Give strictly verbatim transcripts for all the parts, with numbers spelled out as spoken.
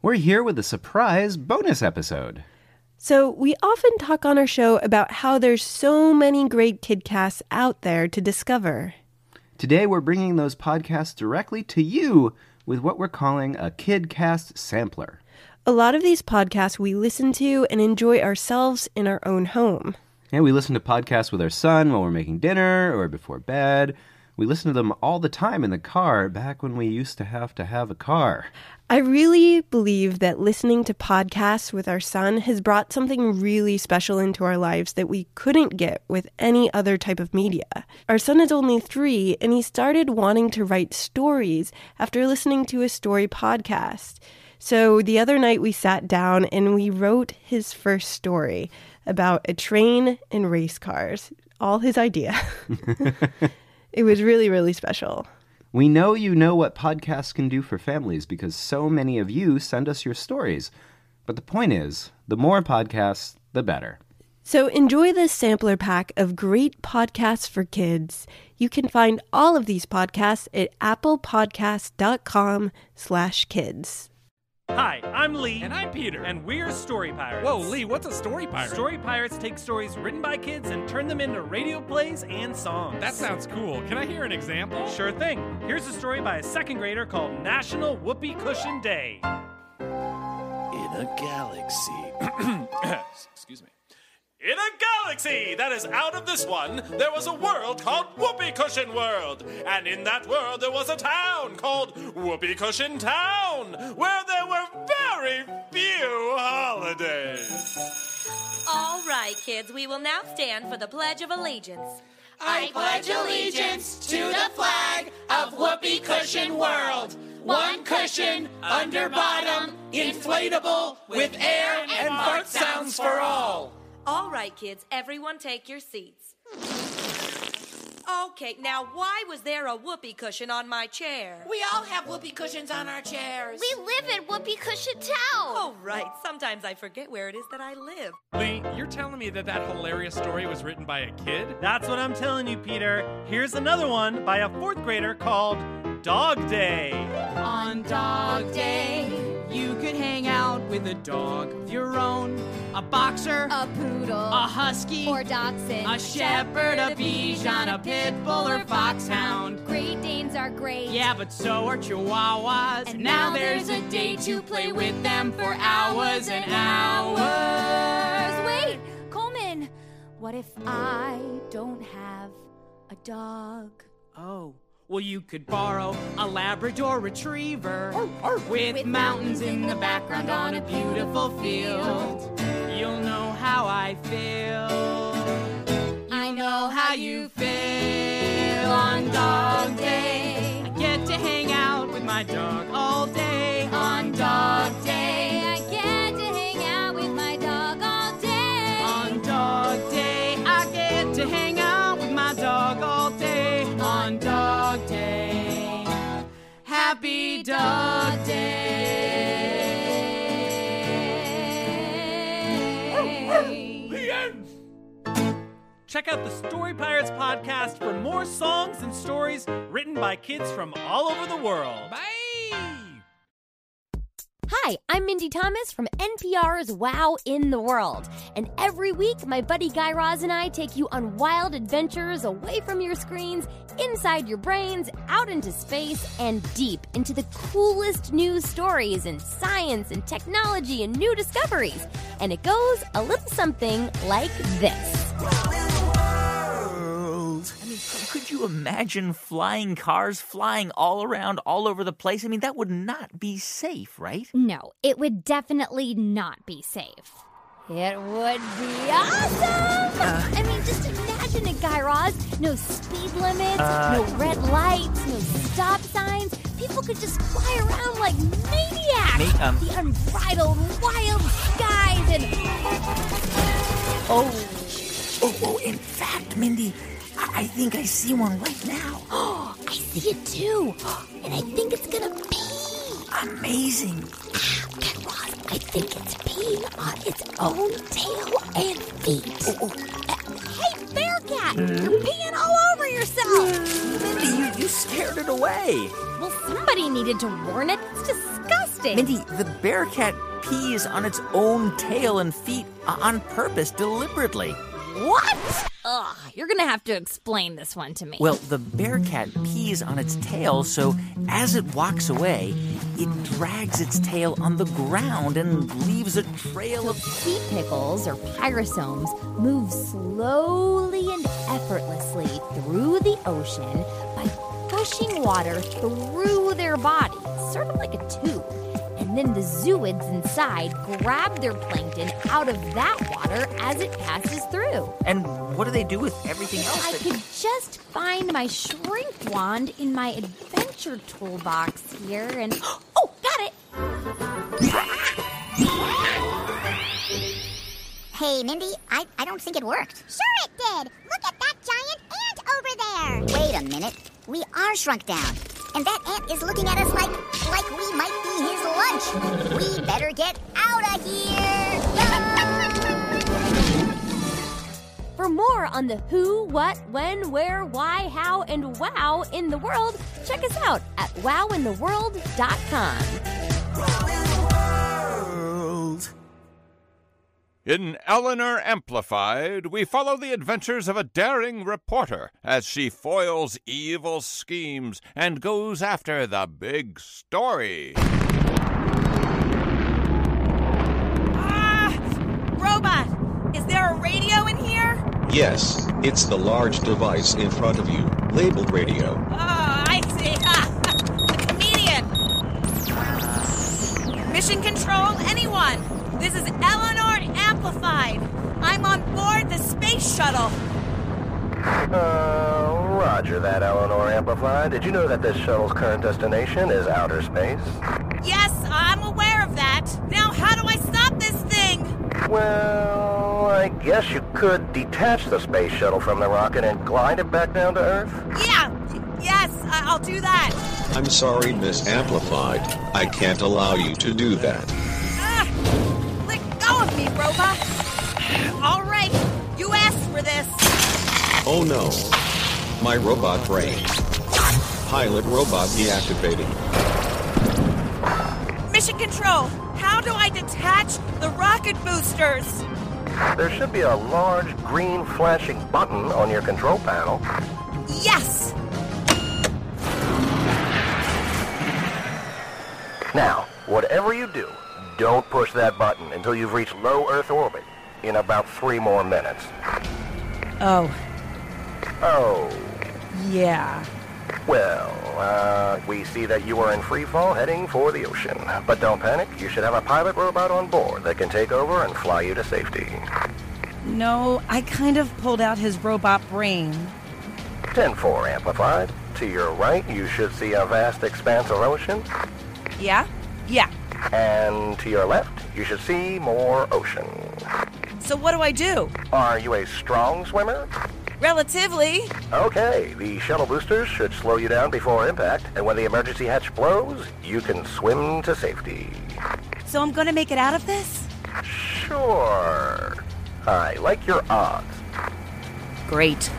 We're here with a surprise bonus episode. So we often talk on our show about how there's so many great kidcasts out there to discover. Today we're bringing those podcasts directly to you with what we're calling a kidcast sampler. A lot of these podcasts we listen to and enjoy ourselves in our own home. And we listen to podcasts with our son while we're making dinner or before bed. We listen to them all the time in the car back when we used to have to have a car. I really believe that listening to podcasts with our son has brought something really special into our lives that we couldn't get with any other type of media. Our son is only three, and he started wanting to write stories after listening to a story podcast. So the other night we sat down and we wrote his first story about a train and race cars. All his idea. It was really, really special. We know you know what podcasts can do for families because so many of you send us your stories. But the point is, the more podcasts, the better. So enjoy this sampler pack of great podcasts for kids. You can find all of these podcasts at applepodcast.com slash kids. Hi, I'm Lee. And I'm Peter. And we're Story Pirates. Whoa, Lee, what's a Story Pirate? Story Pirates take stories written by kids and turn them into radio plays and songs. That sounds cool. Can I hear an example? Sure thing. Here's a story by a second grader called National Whoopee Cushion Day. In a galaxy. Excuse me. In a galaxy that is out of this one, there was a world called Whoopee Cushion World. And in that world, there was a town called Whoopee Cushion Town, where there were very few holidays. All right, kids, we will now stand for the Pledge of Allegiance. I pledge allegiance to the flag of Whoopee Cushion World. One cushion, under bottom, inflatable, with air and fart sounds for all. All right, kids, everyone take your seats. Okay, now why was there a whoopee cushion on my chair? We all have whoopee cushions on our chairs. We live in Whoopee Cushion Town. Oh, right. Sometimes I forget where it is that I live. Lee, you're telling me that that hilarious story was written by a kid? That's what I'm telling you, Peter. Here's another one by a fourth grader called Dog Day. On Dog Day, you could hang out with a dog of your own. A boxer, a poodle, a husky, or dachshund, a shepherd, a Bichon, a pit bull, or foxhound. Great Danes are great. Yeah, but so are Chihuahuas. And now there's a day to play with them for hours and hours. Wait, Coleman, what if I don't have a dog? Oh. Well, you could borrow a Labrador retriever or, or, with, with mountains in the background on a beautiful field. You'll know how I feel. I know how you feel on Dog Day. I get to hang out with my dog all day on Dog Day. I get to hang out with my dog all day on Dog Day. I get to hang out with my dog all day on Dog Day. Happy Dog Day! The end! Check out the Story Pirates podcast for more songs and stories written by kids from all over the world. Bye! Hi, I'm Mindy Thomas from N P R's Wow in the World. And every week, my buddy Guy Raz and I take you on wild adventures away from your screens, inside your brains, out into space, and deep into the coolest news stories and science and technology and new discoveries. And it goes a little something like this. Wow in the World. I mean, could you imagine flying cars flying all around, all over the place? I mean, that would not be safe, right? No, it would definitely not be safe. It would be awesome! Uh, I mean, just imagine it, Guy Raz. No speed limits, uh, no red lights, no stop signs. People could just fly around like maniacs. Me, um, the unbridled, wild skies and... Oh. Oh, oh, in fact, Mindy, I, I think I see one right now. Oh, I see it too. And I think it's gonna pee. Amazing. I think it's peeing on its own tail and feet. Oh, oh. Hey, bear cat, you're peeing all over yourself. Mindy, you, you scared it away. Well, somebody needed to warn it. It's disgusting. disgusting. Mindy, the bear cat pees on its own tail and feet on purpose, deliberately. What? Ugh, you're going to have to explain this one to me. Well, the bear cat pees on its tail, so as it walks away, it drags its tail on the ground and leaves a trail of... Pea pickles, or pyrosomes, move slowly and effortlessly through the ocean by pushing water through their body, sort of like a tube. And then the zooids inside grab their plankton out of that water as it passes through. And what do they do with everything else? If I could just find my shrink wand in my adventure toolbox here and... Oh, got it! Hey, Mindy, I, I don't think it worked. Sure it did! Look at that giant ant over there! Wait a minute. We are shrunk down. And that ant is looking at us like, like we might be his lunch. We better get out of here. Go! For more on the who, what, when, where, why, how, and wow in the world, check us out at wow in the world dot com. In Eleanor Amplified, we follow the adventures of a daring reporter as she foils evil schemes and goes after the big story. Ah! Robot! Is there a radio in here? Yes, it's the large device in front of you, labeled radio. Oh, I see. Ah, the comedian. Mission Control, anyone? This is Eleanor Amplified. I'm on board the space shuttle. Uh, roger that, Eleanor Amplified. Did you know that this shuttle's current destination is outer space? Yes, I'm aware of that. Now how do I stop this thing? Well, I guess you could detach the space shuttle from the rocket and glide it back down to Earth. Yeah, yes, I'll do that. I'm sorry, Miss Amplified. I can't allow you to do that. Me, robot. All right, you asked for this. Oh no, my robot brain. Pilot robot deactivated. Mission Control, how do I detach the rocket boosters? There should be a large green flashing button on your control panel. Yes! Now, whatever you do, don't push that button until you've reached low Earth orbit in about three more minutes. Oh. Oh. Yeah. Well, uh, we see that you are in free fall heading for the ocean. But don't panic. You should have a pilot robot on board that can take over and fly you to safety. No, I kind of pulled out his robot brain. ten four Amplified. To your right, you should see a vast expanse of ocean. Yeah? Yeah. And to your left, you should see more ocean. So what do I do? Are you a strong swimmer? Relatively. Okay, the shuttle boosters should slow you down before impact, and when the emergency hatch blows, you can swim to safety. So I'm going to make it out of this? Sure. I like your odds. Great.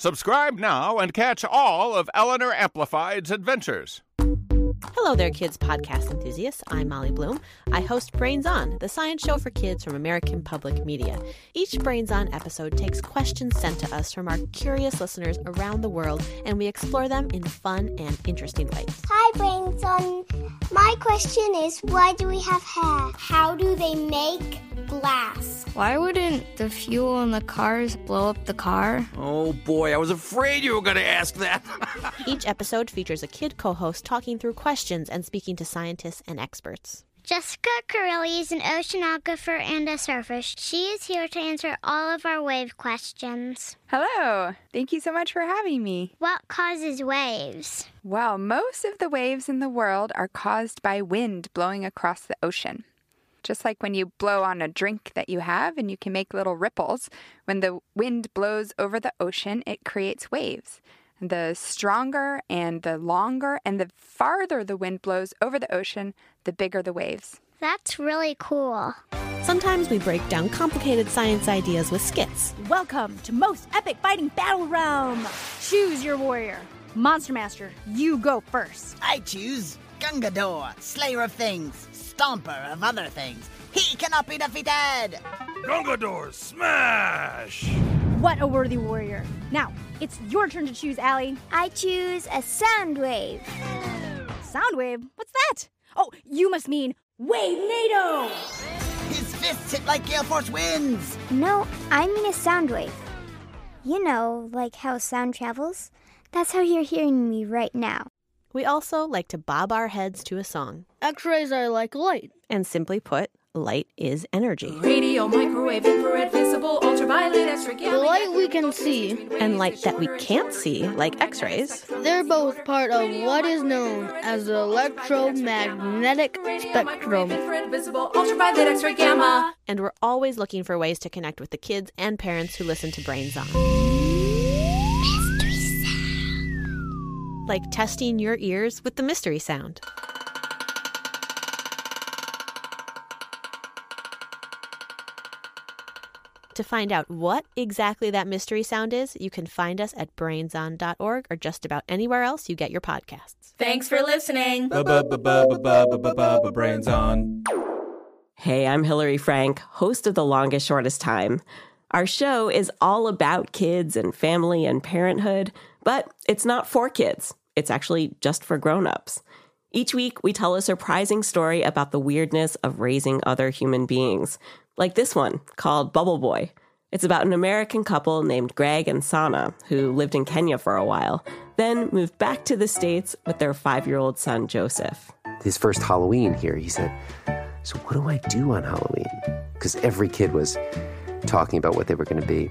Subscribe now and catch all of Eleanor Amplified's adventures. Hello there, kids podcast enthusiasts. I'm Molly Bloom. I host Brains On, the science show for kids from American Public Media. Each Brains On episode takes questions sent to us from our curious listeners around the world, and we explore them in fun and interesting ways. Hi, Brains On. My question is, why do we have hair? How do they make glass? Why wouldn't the fuel in the cars blow up the car? Oh, boy, I was afraid you were going to ask that. Each episode features a kid co-host talking through questions and speaking to scientists and experts. Jessica Carilli is an oceanographer and a surfer. She is here to answer all of our wave questions. Hello. Thank you so much for having me. What causes waves? Well, most of the waves in the world are caused by wind blowing across the ocean. just like when you blow on a drink that you have and you can make little ripples. When the wind blows over the ocean, it creates waves. The stronger and the longer and the farther the wind blows over the ocean, the bigger the waves. That's really cool. Sometimes we break down complicated science ideas with skits. Welcome to most epic fighting battle realm. Choose your warrior. Monster Master, you go first. I choose Gungador, slayer of things, stomper of other things. He cannot be defeated. Gungador, smash! What a worthy warrior. Now, it's your turn to choose, Allie. I choose a sound wave. Sound wave? What's that? Oh, you must mean Wave NATO! His fists hit like gale force winds. No, I mean a sound wave. You know, like how sound travels. That's how you're hearing me right now. We also like to bob our heads to a song. X-rays are like light. And simply put, light is energy. Radio, microwave, infrared, visible, ultraviolet, X-ray. The light we can see and light that we can't see, like X-rays, they're both part of what is known as the electromagnetic spectrum. And we're always looking for ways to connect with the kids and parents who listen to Brains On. Mystery sound. Like testing your ears with the mystery sound. To find out what exactly that mystery sound is, you can find us at brains on dot org or just about anywhere else you get your podcasts. Thanks for listening. Brains On. Hey, I'm Hillary Frank, host of The Longest Shortest Time. Our show is all about kids and family and parenthood, but it's not for kids. It's actually just for grown-ups. Each week, we tell a surprising story about the weirdness of raising other human beings. Like this one, called Bubble Boy. It's about an American couple named Greg and Sana, who lived in Kenya for a while, then moved back to the States with their five-year-old son, Joseph. His first Halloween here, he said, so what do I do on Halloween? Because every kid was talking about what they were going to be.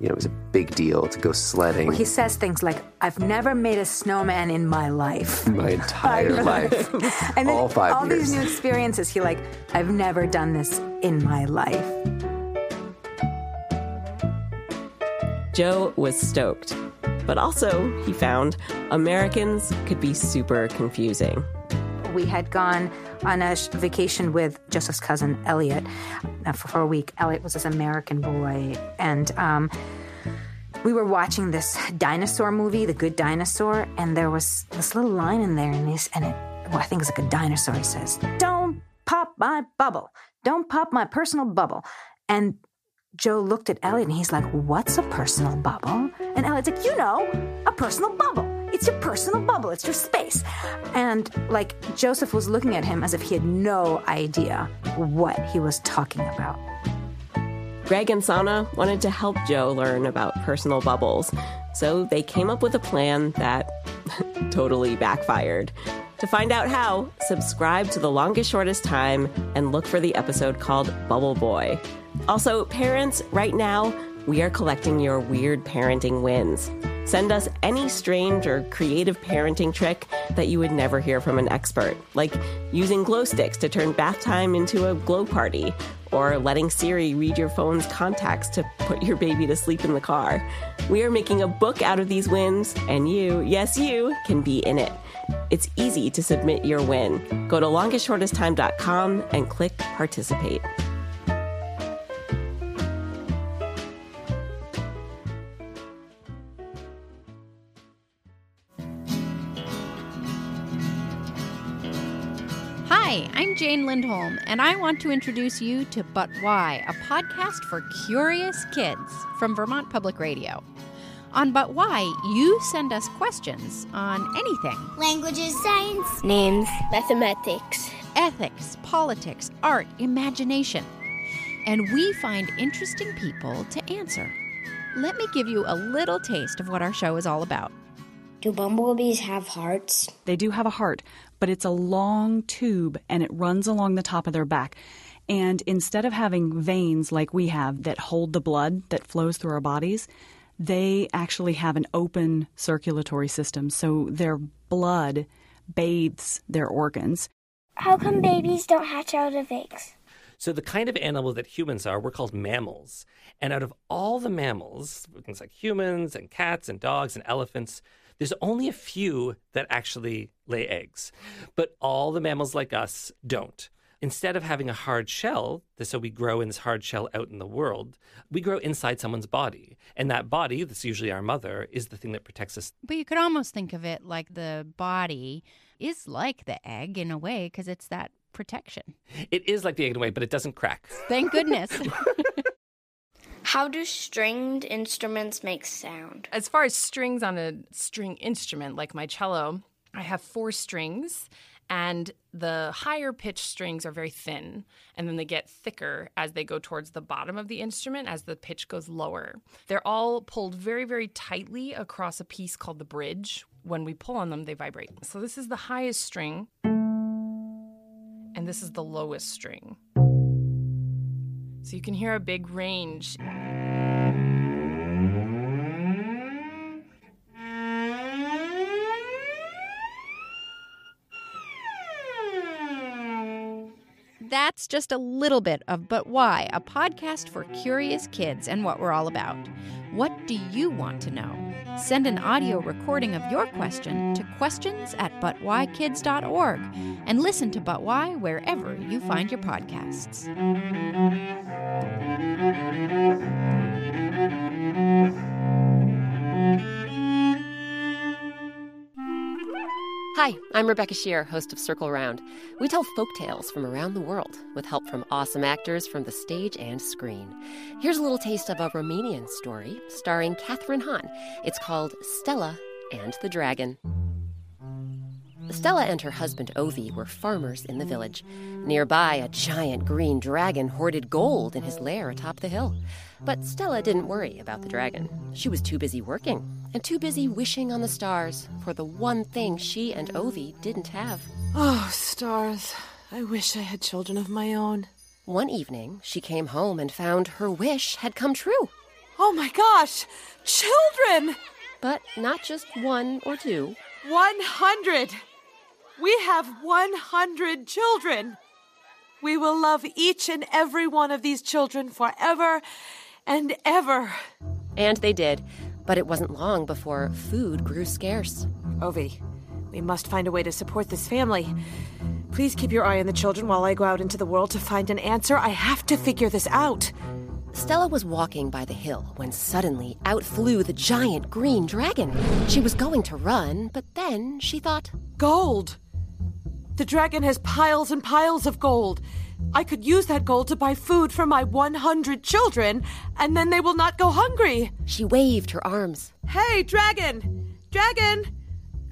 You know, it was a big deal to go sledding. Well, he says things like, I've never made a snowman in my life. My entire life. And then all five all years. These new experiences, he like, I've never done this in my life. Joe was stoked, but also he found Americans could be super confusing. We had gone on a sh- vacation with Joseph's cousin, Elliot, uh, for, for a week. Elliot was this American boy, and um, we were watching this dinosaur movie, The Good Dinosaur, and there was this little line in there, and, and it, well, I think it's like a dinosaur. He says, don't pop my bubble. Don't pop my personal bubble. And Joe looked at Elliot, and he's like, what's a personal bubble? And Elliot's like, you know, a personal bubble. It's your personal bubble. It's your space. And, like, Joseph was looking at him as if he had no idea what he was talking about. Greg and Sana wanted to help Joe learn about personal bubbles, so they came up with a plan that totally backfired. To find out how, subscribe to The Longest Shortest Time and look for the episode called Bubble Boy. Also, parents, right now, we are collecting your weird parenting wins. Send us any strange or creative parenting trick that you would never hear from an expert, like using glow sticks to turn bath time into a glow party, or letting Siri read your phone's contacts to put your baby to sleep in the car. We are making a book out of these wins, and you, yes you, can be in it. It's easy to submit your win. Go to longest shortest time dot com and click participate. Hi, I'm Jane Lindholm, and I want to introduce you to But Why, a podcast for curious kids from Vermont Public Radio. On But Why, you send us questions on anything. Languages, science, names, mathematics, ethics, politics, art, imagination. And we find interesting people to answer. Let me give you a little taste of what our show is all about. Do bumblebees have hearts? They do have a heart, but it's a long tube, and it runs along the top of their back. And instead of having veins like we have that hold the blood that flows through our bodies, they actually have an open circulatory system, so their blood bathes their organs. How come babies don't hatch out of eggs? So the kind of animal that humans are, we're called mammals. And out of all the mammals, things like humans and cats and dogs and elephants, there's only a few that actually lay eggs. But all the mammals like us don't. Instead of having a hard shell, so we grow in this hard shell out in the world, we grow inside someone's body. And that body, that's usually our mother, is the thing that protects us. But you could almost think of it like the body is like the egg in a way, because it's that protection. It is like the egg in a way, but it doesn't crack. Thank goodness. How do stringed instruments make sound? As far as strings on a string instrument, like my cello, I have four strings, and the higher pitched strings are very thin, and then they get thicker as they go towards the bottom of the instrument as the pitch goes lower. They're all pulled very, very tightly across a piece called the bridge. When we pull on them, they vibrate. So this is the highest string, and this is the lowest string. So you can hear a big range. That's just a little bit of But Why, a podcast for curious kids and what we're all about. What do you want to know? Send an audio recording of your question to questions at but why kids dot org and listen to But Why wherever you find your podcasts. Hi, I'm Rebecca Shear, host of Circle Round. We tell folk tales from around the world with help from awesome actors from the stage and screen. Here's a little taste of a Romanian story starring Catherine Hahn. It's called Stella and the Dragon. Stella and her husband Ovi were farmers in the village. Nearby, a giant green dragon hoarded gold in his lair atop the hill. But Stella didn't worry about the dragon. She was too busy working. And too busy wishing on the stars for the one thing she and Ovi didn't have. Oh, stars. I wish I had children of my own. One evening, she came home and found her wish had come true. Oh my gosh! Children! But not just one or two. One hundred! We have one hundred children! We will love each and every one of these children forever and ever. And they did. But it wasn't long before food grew scarce. Ovi, we must find a way to support this family. Please keep your eye on the children while I go out into the world to find an answer. I have to figure this out. Stella was walking by the hill when suddenly out flew the giant green dragon. She was going to run, but then she thought, gold! The dragon has piles and piles of gold. I could use that gold to buy food for my one hundred children, and then they will not go hungry. She waved her arms. Hey, dragon! Dragon!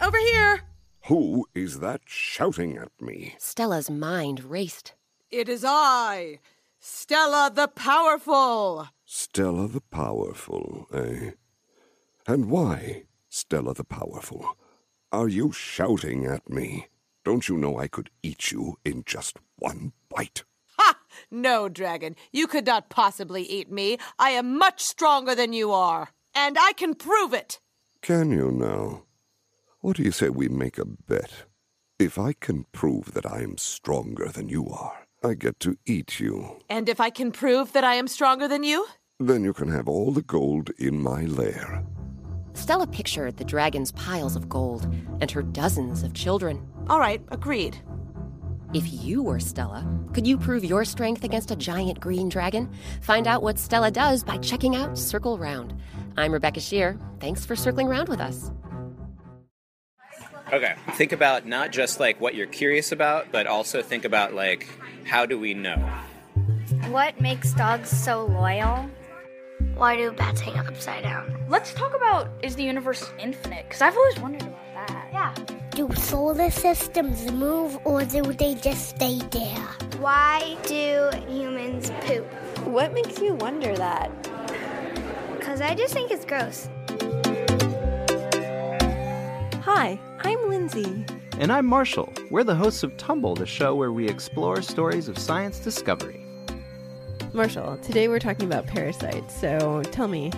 Over here! Who is that shouting at me? Stella's mind raced. It is I, Stella the Powerful. Stella the Powerful, eh? And why, Stella the Powerful, are you shouting at me? Don't you know I could eat you in just one bite? Ha! No, dragon. You could not possibly eat me. I am much stronger than you are. And I can prove it. Can you now? What do you say we make a bet? If I can prove that I am stronger than you are, I get to eat you. And if I can prove that I am stronger than you? Then you can have all the gold in my lair. Stella pictured the dragon's piles of gold and her dozens of children. All right, agreed. If you were Stella, could you prove your strength against a giant green dragon? Find out what Stella does by checking out Circle Round. I'm Rebecca Shear. Thanks for circling round with us. Okay, think about not just like what you're curious about, but also think about like, how do we know? What makes dogs so loyal? Why do bats hang upside down? Let's talk about, is the universe infinite? Because I've always wondered about that. Yeah. Do solar systems move, or do they just stay there? Why do humans poop? What makes you wonder that? Because I just think it's gross. Hi, I'm Lindsay. And I'm Marshall. We're the hosts of Tumble, the show where we explore stories of science discovery. Marshall, today we're talking about parasites, so tell me,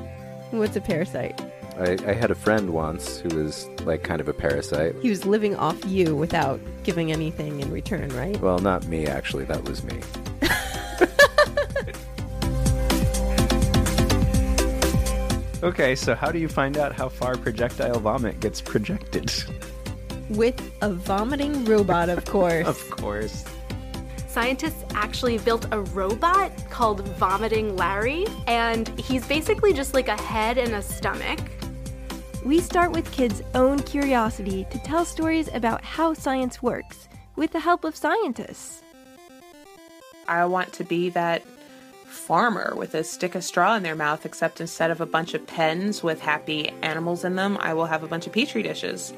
what's a parasite? I, I had a friend once who was, like, kind of a parasite. He was living off you without giving anything in return, right? Well, not me, actually. That was me. Okay, so how do you find out how far projectile vomit gets projected? With a vomiting robot, of course. Of course. Scientists actually built a robot called Vomiting Larry, and he's basically just like a head and a stomach. We start with kids' own curiosity to tell stories about how science works with the help of scientists. I want to be that farmer with a stick of straw in their mouth, except instead of a bunch of pens with happy animals in them, I will have a bunch of Petri dishes.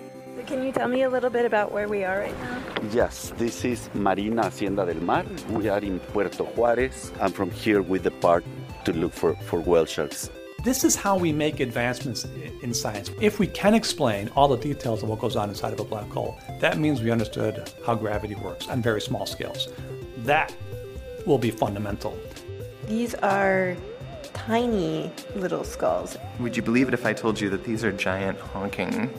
Can you tell me a little bit about where we are right now? Yes, this is Marina Hacienda del Mar. We are in Puerto Juárez, and from here we depart to look for, for whale sharks. This is how we make advancements in science. If we can explain all the details of what goes on inside of a black hole, that means we understood how gravity works on very small scales. That will be fundamental. These are tiny little skulls. Would you believe it if I told you that these are giant honking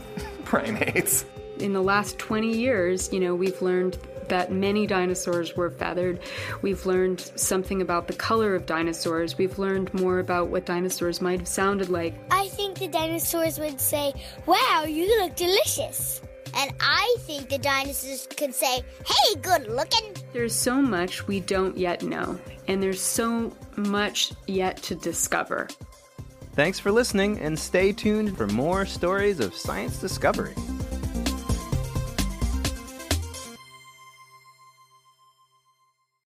primates? In the last twenty years, you know, we've learned that many dinosaurs were feathered. We've learned something about the color of dinosaurs. We've learned more about what dinosaurs might have sounded like. I think the dinosaurs would say, "Wow, you look delicious." And I think the dinosaurs could say, "Hey, good looking." There's so much we don't yet know, and there's so much yet to discover. Thanks for listening, and stay tuned for more stories of science discovery.